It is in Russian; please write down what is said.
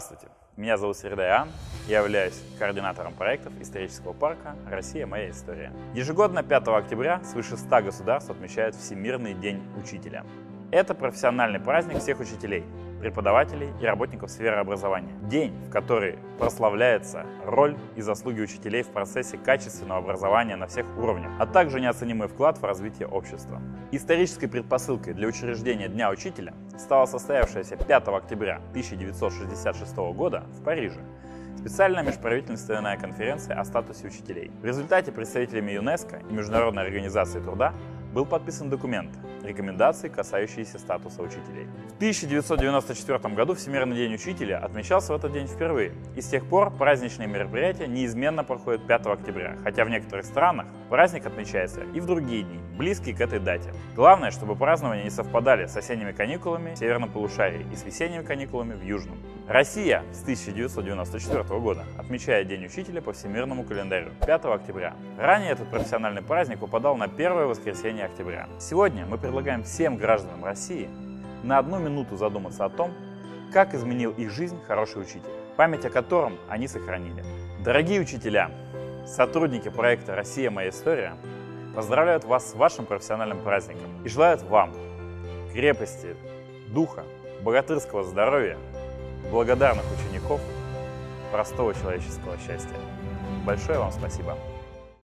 Здравствуйте, меня зовут Середа Ян, я являюсь координатором проектов исторического парка «Россия. Моя история». Ежегодно 5 октября свыше 100 государств отмечают Всемирный день учителя. Это профессиональный праздник всех учителей, преподавателей и работников сферы образования. День, в который прославляется роль и заслуги учителей в процессе качественного образования на всех уровнях, а также неоценимый вклад в развитие общества. Исторической предпосылкой для учреждения Дня учителя стала состоявшаяся 5 октября 1966 года в Париже специальная межправительственная конференция о статусе учителей. В результате представителями ЮНЕСКО и Международной организации труда был подписан документ «Рекомендации, касающиеся статуса учителей». В 1994 году Всемирный день учителя отмечался в этот день впервые, и с тех пор праздничные мероприятия неизменно проходят 5 октября, хотя в некоторых странах праздник отмечается и в другие дни, близкие к этой дате. Главное, чтобы празднования не совпадали с осенними каникулами в северном полушарии и с весенними каникулами в южном. Россия с 1994 года отмечает День учителя по всемирному календарю 5 октября. Ранее этот профессиональный праздник упадал на первое воскресенье октября. Сегодня мы предлагаем всем гражданам России на 1 минуту задуматься о том, как изменил их жизнь хороший учитель, память о котором они сохранили. Дорогие учителя, сотрудники проекта «Россия. Моя история» поздравляют вас с вашим профессиональным праздником и желают вам крепости духа, богатырского здоровья, благодарных учеников, простого человеческого счастья. Большое вам спасибо!